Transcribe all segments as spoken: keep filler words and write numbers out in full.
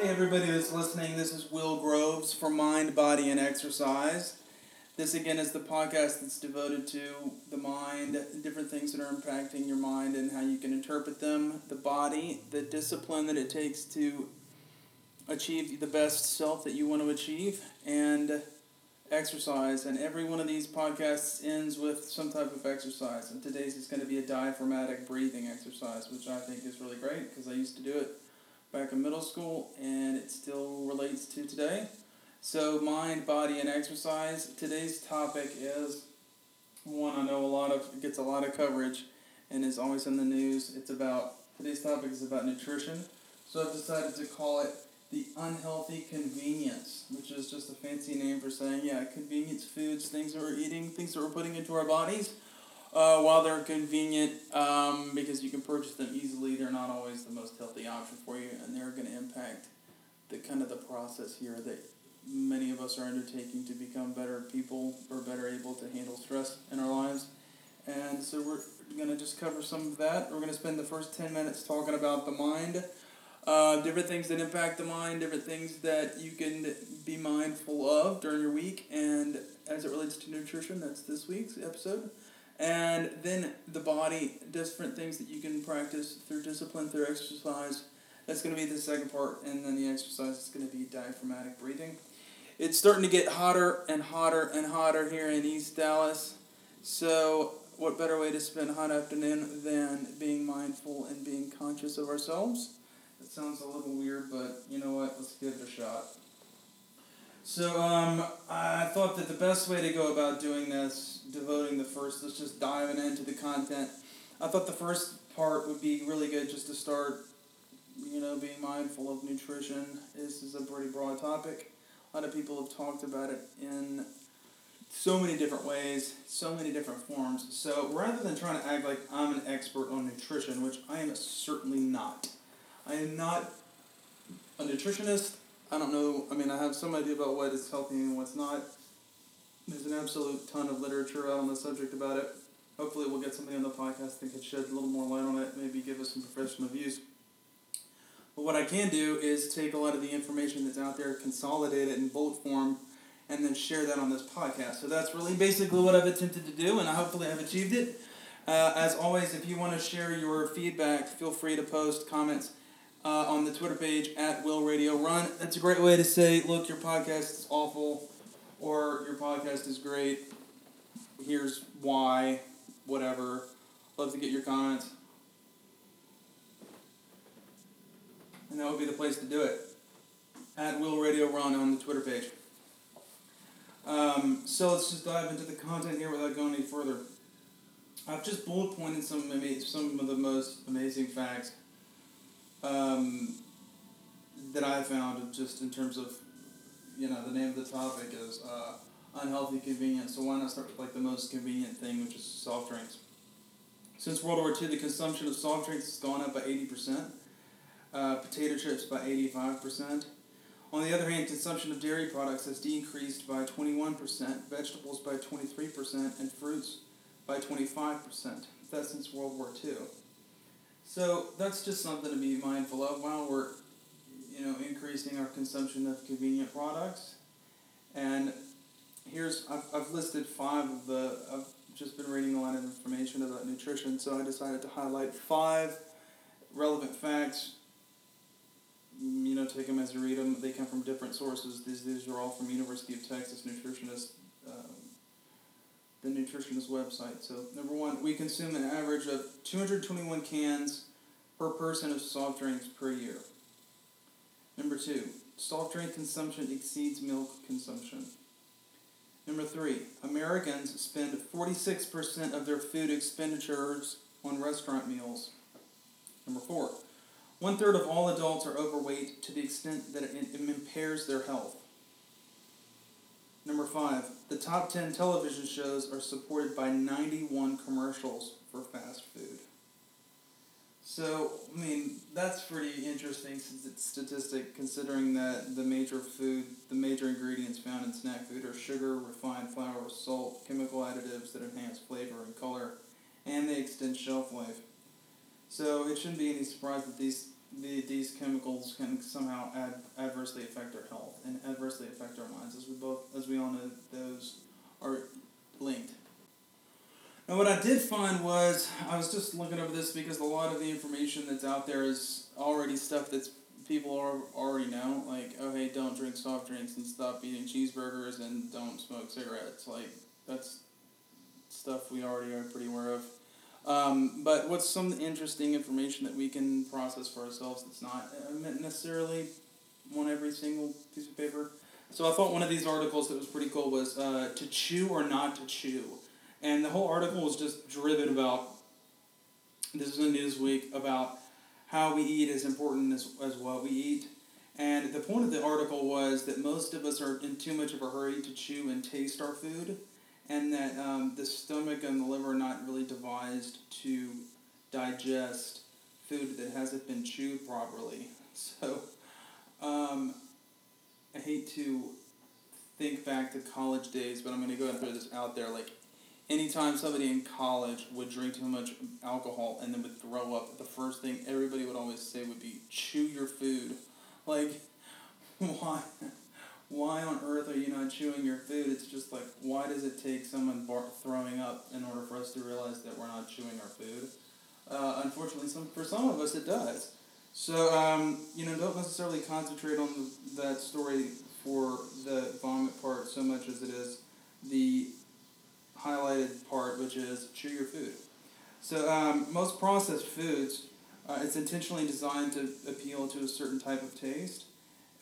Hey everybody that's listening, this is Will Groves for Mind, Body, and Exercise. This again is the podcast that's devoted to the mind, different things that are impacting your mind and how you can interpret them, the body, the discipline that it takes to achieve the best self that you want to achieve, and exercise. And every one of these podcasts ends with some type of exercise. And today's is going to be a diaphragmatic breathing exercise, which I think is really great because I used to do it back in middle school, and it still relates to today. So, mind, body, and exercise. Today's topic is one I know a lot of, gets a lot of coverage, and is always in the news. It's about, today's topic is about nutrition. So I've decided to call it the unhealthy convenience, which is just a fancy name for saying, yeah, convenience foods, things that we're eating, things that we're putting into our bodies. Uh, while they're convenient, um, because you can purchase them easily, they're not always the most healthy option for you, and they're going to impact the kind of the process here that many of us are undertaking to become better people or better able to handle stress in our lives. And so we're going to just cover some of that. We're going to spend the first ten minutes talking about the mind, uh, different things that impact the mind, different things that you can be mindful of during your week, and as it relates to nutrition, that's this week's episode. And then the body, different things that you can practice through discipline, through exercise. That's going to be the second part. And then the exercise is going to be diaphragmatic breathing. It's starting to get hotter and hotter and hotter here in East Dallas. So what better way to spend a hot afternoon than being mindful and being conscious of ourselves? That sounds a little weird, but you know what? Let's give it a shot. So um, I thought that the best way to go about doing this, devoting the first, let's just dive into the content. I thought the first part would be really good just to start, you know, being mindful of nutrition. This is a pretty broad topic. A lot of people have talked about it in so many different ways, so many different forms. So rather than trying to act like I'm an expert on nutrition, which I am certainly not, I am not a nutritionist. I don't know, I mean, I have some idea about what is healthy and what's not. There's an absolute ton of literature out on the subject about it. Hopefully we'll get something on the podcast that can shed a little more light on it, maybe give us some professional views. But what I can do is take a lot of the information that's out there, consolidate it in bullet form, and then share that on this podcast. So that's really basically what I've attempted to do, and I hopefully have achieved it. Uh, as always, if you want to share your feedback, feel free to post comments Uh, on the Twitter page, at Will Radio Run. That's a great way to say, look, your podcast is awful, or your podcast is great, here's why, whatever. Love to get your comments. And that would be the place to do it. At Will Radio Run on the Twitter page. Um, so let's just dive into the content here without going any further. I've just bullet pointed some, some of the most amazing facts Um, that I found just in terms of, you know, the name of the topic is uh, unhealthy convenience. So why not start with like the most convenient thing, which is soft drinks. Since World War Two, the consumption of soft drinks has gone up by eighty percent, uh, potato chips by eighty-five percent. On the other hand, consumption of dairy products has decreased by twenty-one percent, vegetables by twenty-three percent, and fruits by twenty-five percent. That's since World War Two. So that's just something to be mindful of while we're, you know, increasing our consumption of convenient products. And here's, I've, I've listed five of the, I've just been reading a lot of information about nutrition, so I decided to highlight five relevant facts. You know, take them as you read them. They come from different sources. These, these are all from University of Texas nutritionists. Um, the nutritionist website. So, number one, we consume an average of two hundred twenty-one cans per person of soft drinks per year. Number two, soft drink consumption exceeds milk consumption. Number three, Americans spend forty-six percent of their food expenditures on restaurant meals. Number four, one-third of all adults are overweight to the extent that it impairs their health. Number five, the top ten television shows are supported by ninety-one commercials for fast food. So, I mean, that's pretty interesting statistic considering that the major food, the major ingredients found in snack food are sugar, refined flour, salt, chemical additives that enhance flavor and color, and they extend shelf life. So it shouldn't be any surprise that these the, these chemicals can somehow ad, adversely affect our health and adversely affect our minds, as we both, as we all know, those are linked. Now, what I did find was, I was just looking over this because a lot of the information that's out there is already stuff that's people are, already know, like, oh, hey, don't drink soft drinks and stop eating cheeseburgers and don't smoke cigarettes. Like, that's stuff we already are pretty aware of. Um, but what's some interesting information that we can process for ourselves that's not necessarily on every single piece of paper? So I thought one of these articles that was pretty cool was uh, to chew or not to chew. And the whole article was just driven about, this is in Newsweek, about how we eat is important as, as what we eat. And the point of the article was that most of us are in too much of a hurry to chew and taste our food. And that um, the stomach and the liver are not really devised to digest food that hasn't been chewed properly. So, um, I hate to think back to college days, but I'm going to go ahead and throw this out there. Like, anytime somebody in college would drink too much alcohol and then would throw up, the first thing everybody would always say would be, chew your food. Like, why? Why on earth are you not chewing your food? It's just like, why does it take someone bar- throwing up in order for us to realize that we're not chewing our food? Uh, unfortunately, some for some of us, it does. So, um, you know, don't necessarily concentrate on the, that story for the vomit part so much as it is the highlighted part, which is chew your food. So, um, most processed foods, uh, it's intentionally designed to appeal to a certain type of taste,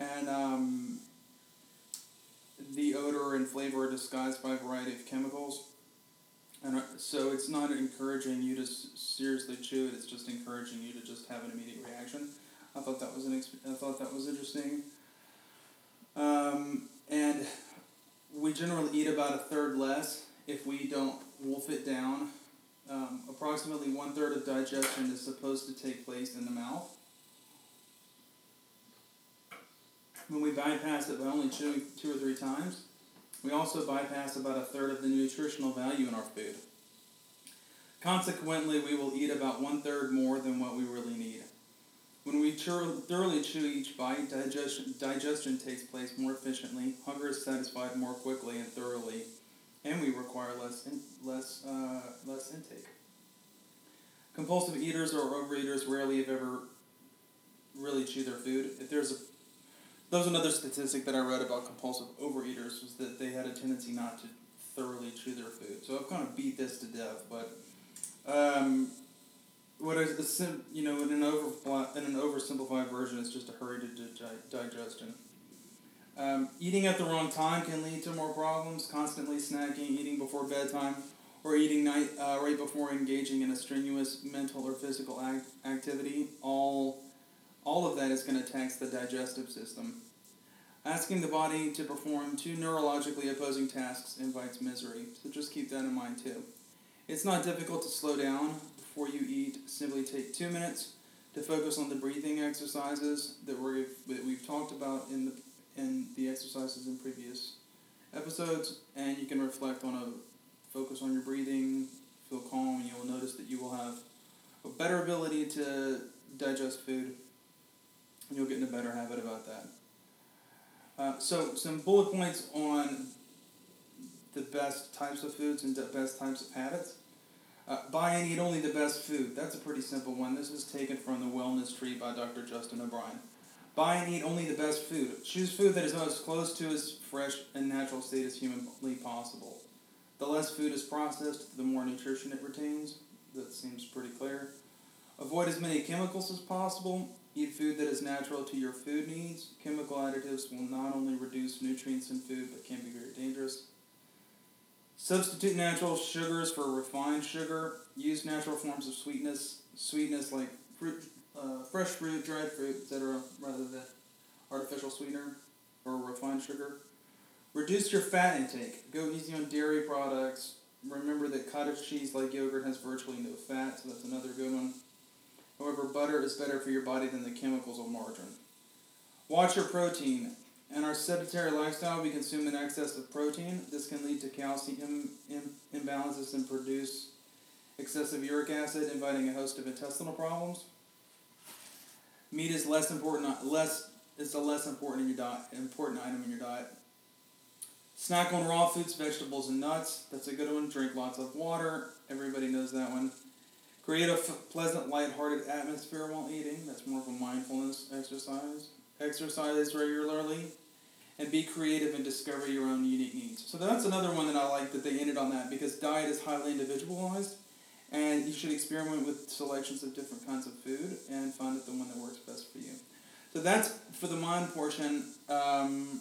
and um, the odor and flavor are disguised by a variety of chemicals. And so it's not encouraging you to seriously chew it, it's just encouraging you to just have an immediate reaction. I thought that was an I thought that was interesting. Um, and we generally eat about a third less if we don't wolf it down. Um, approximately one third of digestion is supposed to take place in the mouth. When we bypass it by only chewing two or three times, we also bypass about a third of the nutritional value in our food. Consequently, we will eat about one third more than what we really need. When we thoroughly chew each bite, digestion, digestion takes place more efficiently, hunger is satisfied more quickly and thoroughly, and we require less in, less uh, less intake. Compulsive eaters or overeaters rarely, if ever, really chew their food. If there's a That was another statistic that I read about compulsive overeaters, was that they had a tendency not to thoroughly chew their food. So I've kind of beat this to death, but um, what is a, you know in an over in an oversimplified version, it's just a hurry to dig- digestion. Um, eating at the wrong time can lead to more problems. Constantly snacking, eating before bedtime, or eating night uh, right before engaging in a strenuous mental or physical act- activity, all. All of that is going to tax the digestive system. Asking the body to perform two neurologically opposing tasks invites misery, so just keep that in mind too. It's not difficult to slow down before you eat. Simply take two minutes to focus on the breathing exercises that we've, that we've talked about in the, in the exercises in previous episodes, and you can reflect on a focus on your breathing, feel calm, and you'll notice that you will have a better ability to digest food. You'll get in a better habit about that. Uh, so, some bullet points on the best types of foods and the best types of habits. Uh, buy and eat only the best food. That's a pretty simple one. This is taken from the Wellness Tree by Doctor Justin O'Brien. Buy and eat only the best food. Choose food that is as close to as fresh and natural state as humanly possible. The less food is processed, the more nutrition it retains. That seems pretty clear. Avoid as many chemicals as possible. Eat food that is natural to your food needs. Chemical additives will not only reduce nutrients in food, but can be very dangerous. Substitute natural sugars for refined sugar. Use natural forms of sweetness, sweetness like fruit, uh, fresh fruit, dried fruit, et cetera, rather than artificial sweetener or refined sugar. Reduce your fat intake. Go easy on dairy products. Remember that cottage cheese, like yogurt, has virtually no fat, so that's another good one. However, butter is better for your body than the chemicals on margarine. Watch your protein. In our sedentary lifestyle, we consume an excess of protein. This can lead to calcium imbalances and produce excessive uric acid, inviting a host of intestinal problems. Meat is less important. Less it's a less important in your diet. Important item in your diet. Snack on raw foods, vegetables, and nuts. That's a good one. Drink lots of water. Everybody knows that one. Create a f- pleasant, lighthearted atmosphere while eating. That's more of a mindfulness exercise. Exercise regularly. And be creative and discover your own unique needs. So that's another one that I like that they ended on that, because diet is highly individualized. And you should experiment with selections of different kinds of food and find out the one that works best for you. So that's for the mind portion. Um,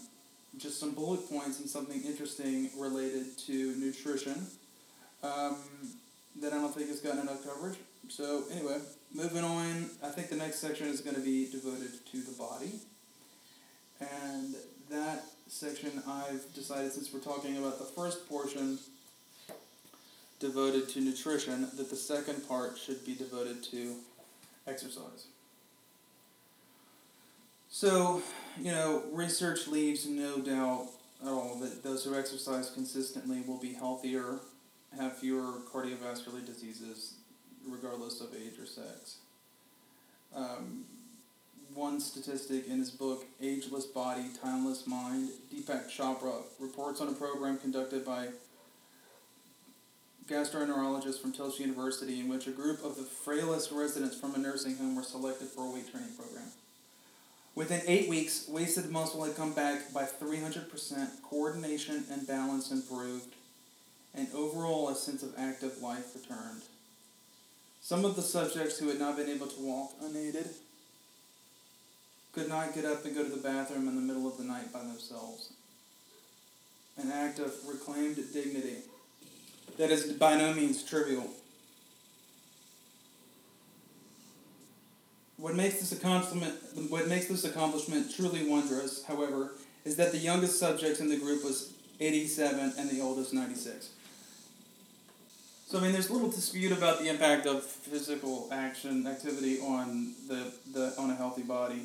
just some bullet points and something interesting related to nutrition um, that I don't think has gotten enough coverage. So anyway, moving on. I think the next section is going to be devoted to the body. And that section I've decided, since we're talking about the first portion devoted to nutrition, that the second part should be devoted to exercise. So, you know, research leaves no doubt at all that those who exercise consistently will be healthier, have fewer cardiovascular diseases, regardless of age or sex. Um, one statistic in his book, Ageless Body, Timeless Mind, Deepak Chopra reports on a program conducted by gastroenterologists from Tulsa University, in which a group of the frailest residents from a nursing home were selected for a weight training program. Within eight weeks, wasted muscle had come back by three hundred percent, coordination and balance improved, and overall a sense of active life returned. Some of the subjects who had not been able to walk unaided could not get up and go to the bathroom in the middle of the night by themselves. An act of reclaimed dignity that is by no means trivial. What makes this accomplishment, what makes this accomplishment truly wondrous, however, is that the youngest subject in the group was eighty-seven and the oldest ninety-six. So I mean, there's little dispute about the impact of physical action activity on the, the on a healthy body,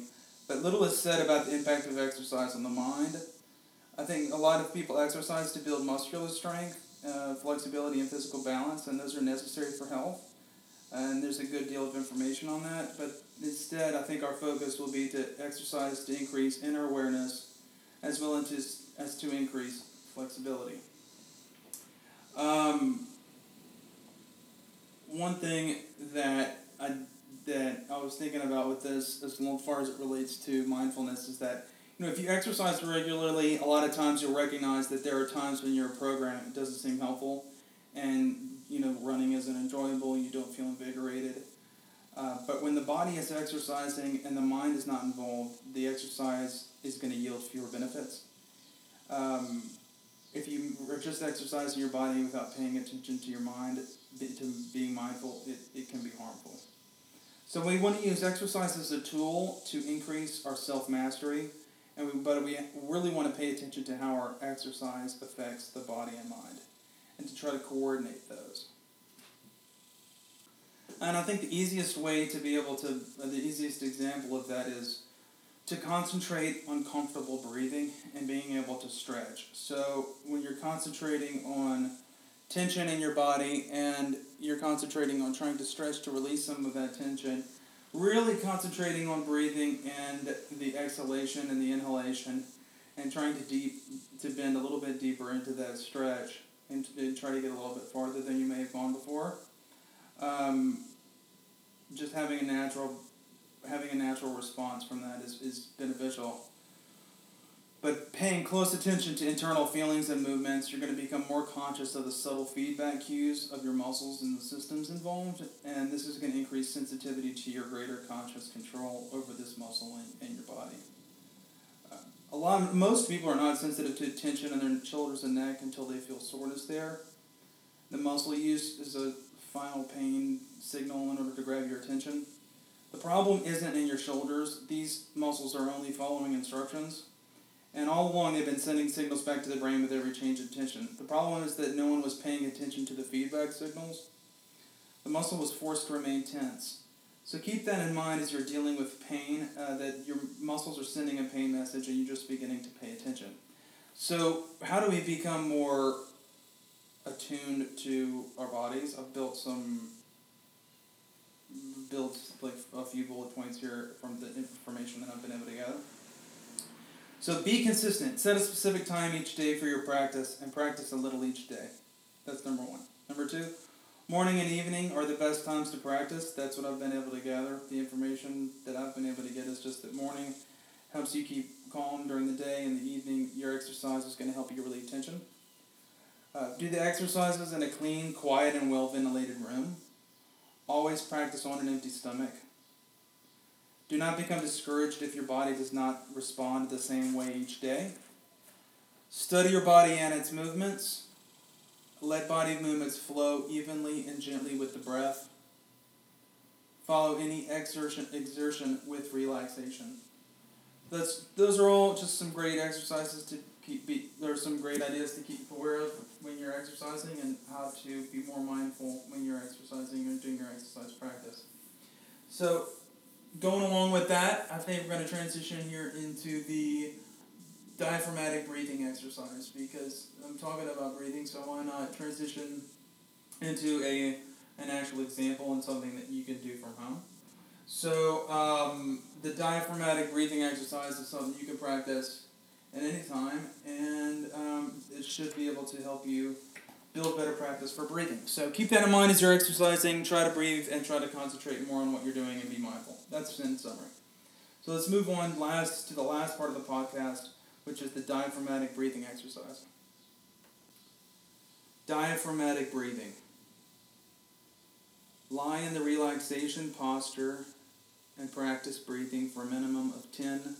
but little is said about the impact of exercise on the mind. I think a lot of people exercise to build muscular strength, Uh, flexibility and physical balance, and those are necessary for health, and there's a good deal of information on that, but instead I think our focus will be to exercise to increase inner awareness as well as, as to increase flexibility. Um, one thing that I, that I was thinking about with this, as far as it relates to mindfulness, is that You know, if you exercise regularly, a lot of times you'll recognize that there are times when your program it doesn't seem helpful, and you know running isn't enjoyable. You don't feel invigorated. Uh, but when the body is exercising and the mind is not involved, the exercise is going to yield fewer benefits. Um, if you are just exercising your body without paying attention to your mind, to being mindful, it, it can be harmful. So we want to use exercise as a tool to increase our self-mastery. And we, but we really want to pay attention to how our exercise affects the body and mind, and to try to coordinate those. And I think the easiest way to be able to, the easiest example of that is to concentrate on comfortable breathing and being able to stretch. So when you're concentrating on tension in your body and you're concentrating on trying to stretch to release some of that tension, really concentrating on breathing and the exhalation and the inhalation, and trying to deep to bend a little bit deeper into that stretch and to try to get a little bit farther than you may have gone before. Um, just having a natural having a natural response from that is, is beneficial. But paying close attention to internal feelings and movements, you're going to become more conscious of the subtle feedback cues of your muscles and the systems involved, and this is going to increase sensitivity to your greater conscious control over this muscle in, in your body. Uh, a lot of, most people are not sensitive to tension in their shoulders and neck until they feel soreness there. The muscle use is a final pain signal in order to grab your attention. The problem isn't in your shoulders. These muscles are only following instructions. And all along, they've been sending signals back to the brain with every change in tension. The problem is that no one was paying attention to the feedback signals. The muscle was forced to remain tense. So keep that in mind as you're dealing with pain, uh, that your muscles are sending a pain message and you're just beginning to pay attention. So how do we become more attuned to our bodies? I've built some build like a few bullet points here from the information that I've been able to gather. So be consistent. Set a specific time each day for your practice and practice a little each day. That's number one. Number two, morning and evening are the best times to practice. That's what I've been able to gather. The information that I've been able to get is just that morning helps you keep calm during the day, and the evening your exercise is going to help you relieve tension. Uh, do the exercises in a clean, quiet, and well-ventilated room. Always practice on an empty stomach. Do not become discouraged if your body does not respond the same way each day. Study your body and its movements. Let body movements flow evenly and gently with the breath. Follow any exertion, exertion with relaxation. That's, those are all just some great exercises to keep. Be, there are some great ideas to keep aware of when you're exercising and how to be more mindful when you're exercising and doing your exercise practice. So, going along with that, I think we're going to transition here into the diaphragmatic breathing exercise, because I'm talking about breathing, so why not transition into a an actual example and something that you can do from home. So um, the diaphragmatic breathing exercise is something you can practice at any time, and um, it should be able to help you build better practice for breathing. So keep that in mind as you're exercising. Try to breathe and try to concentrate more on what you're doing and be mindful. That's in summary. So let's move on last to the last part of the podcast, which is the diaphragmatic breathing exercise. Diaphragmatic breathing. Lie in the relaxation posture and practice breathing for a minimum of ten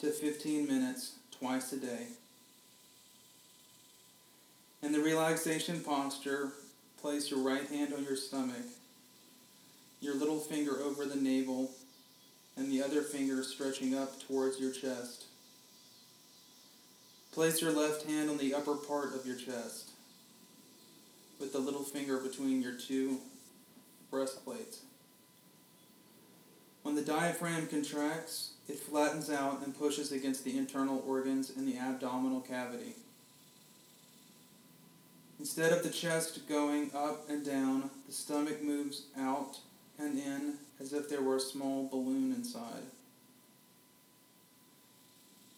to fifteen minutes twice a day. In the relaxation posture, place your right hand on your stomach, your little finger over the navel, and the other finger stretching up towards your chest. Place your left hand on the upper part of your chest, with the little finger between your two breastplates. When the diaphragm contracts, it flattens out and pushes against the internal organs in the abdominal cavity. Instead of the chest going up and down, the stomach moves out and in as if there were a small balloon inside.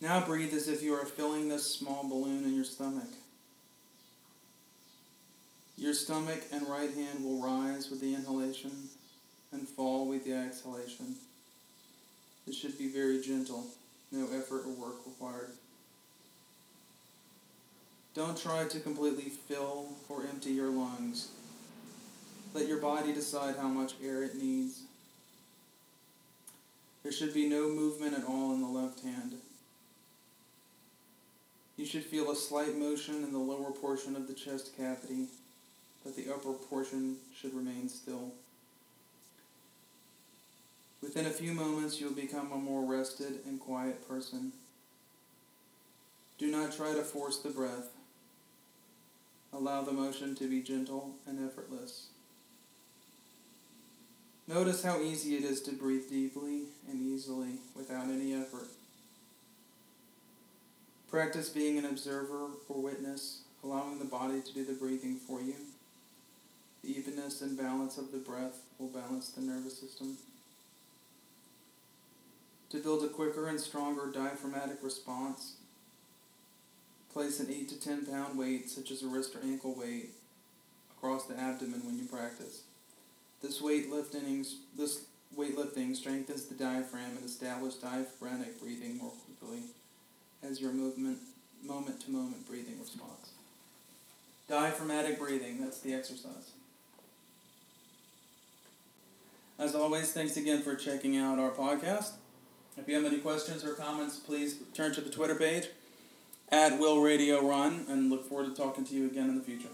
Now breathe as if you are filling this small balloon in your stomach. Your stomach and right hand will rise with the inhalation and fall with the exhalation. It should be very gentle, no effort or work required. Don't try to completely fill or empty your lungs. Let your body decide how much air it needs. There should be no movement at all in the left hand. You should feel a slight motion in the lower portion of the chest cavity, but the upper portion should remain still. Within a few moments, you'll become a more rested and quiet person. Do not try to force the breath. Allow the motion to be gentle and effortless. Notice how easy it is to breathe deeply and easily without any effort. Practice being an observer or witness, allowing the body to do the breathing for you. The evenness and balance of the breath will balance the nervous system. To build a quicker and stronger diaphragmatic response, place an eight to ten pound weight, such as a wrist or ankle weight, across the abdomen when you practice. This weightlifting, this weightlifting strengthens the diaphragm and establishes diaphragmatic breathing more quickly as your movement, moment-to-moment breathing response. Diaphragmatic breathing, that's the exercise. As always, thanks again for checking out our podcast. If you have any questions or comments, please turn to the Twitter page at Will Radio Run, and look forward to talking to you again in the future.